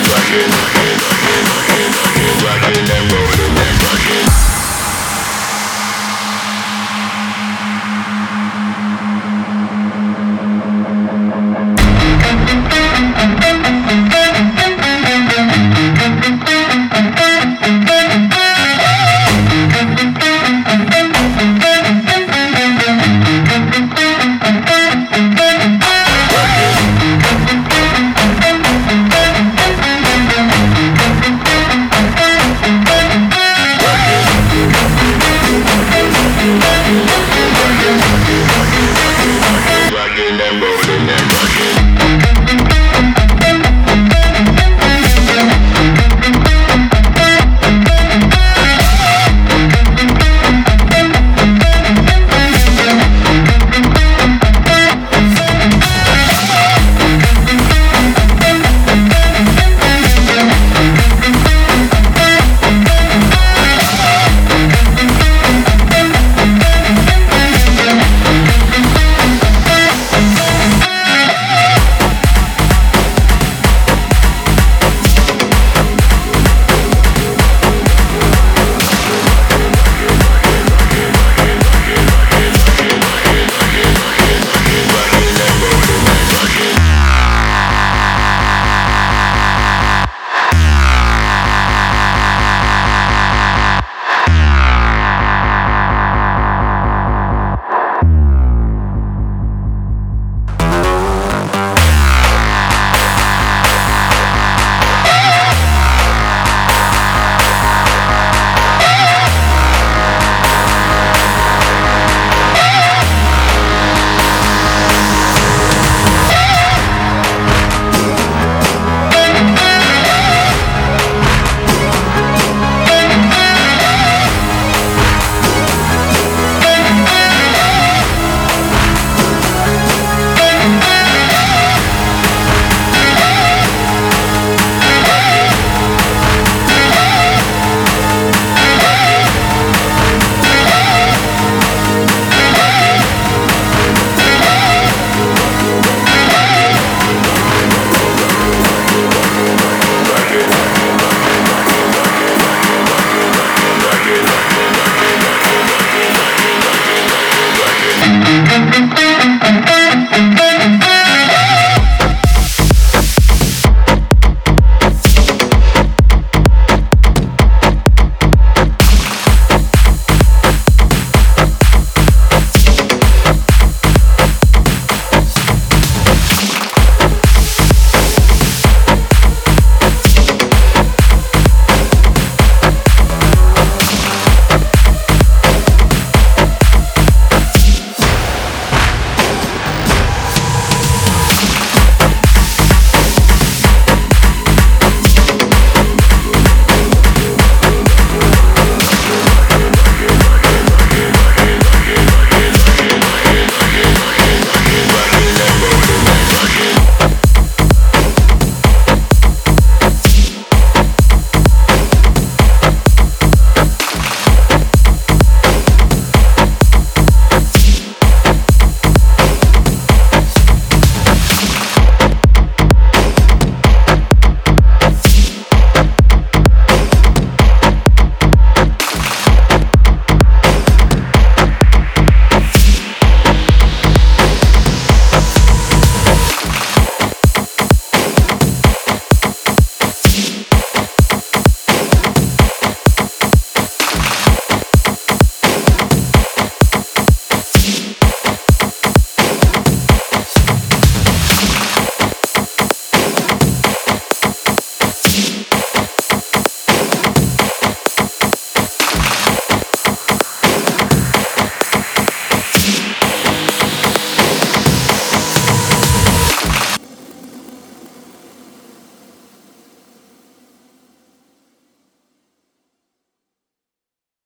Like it.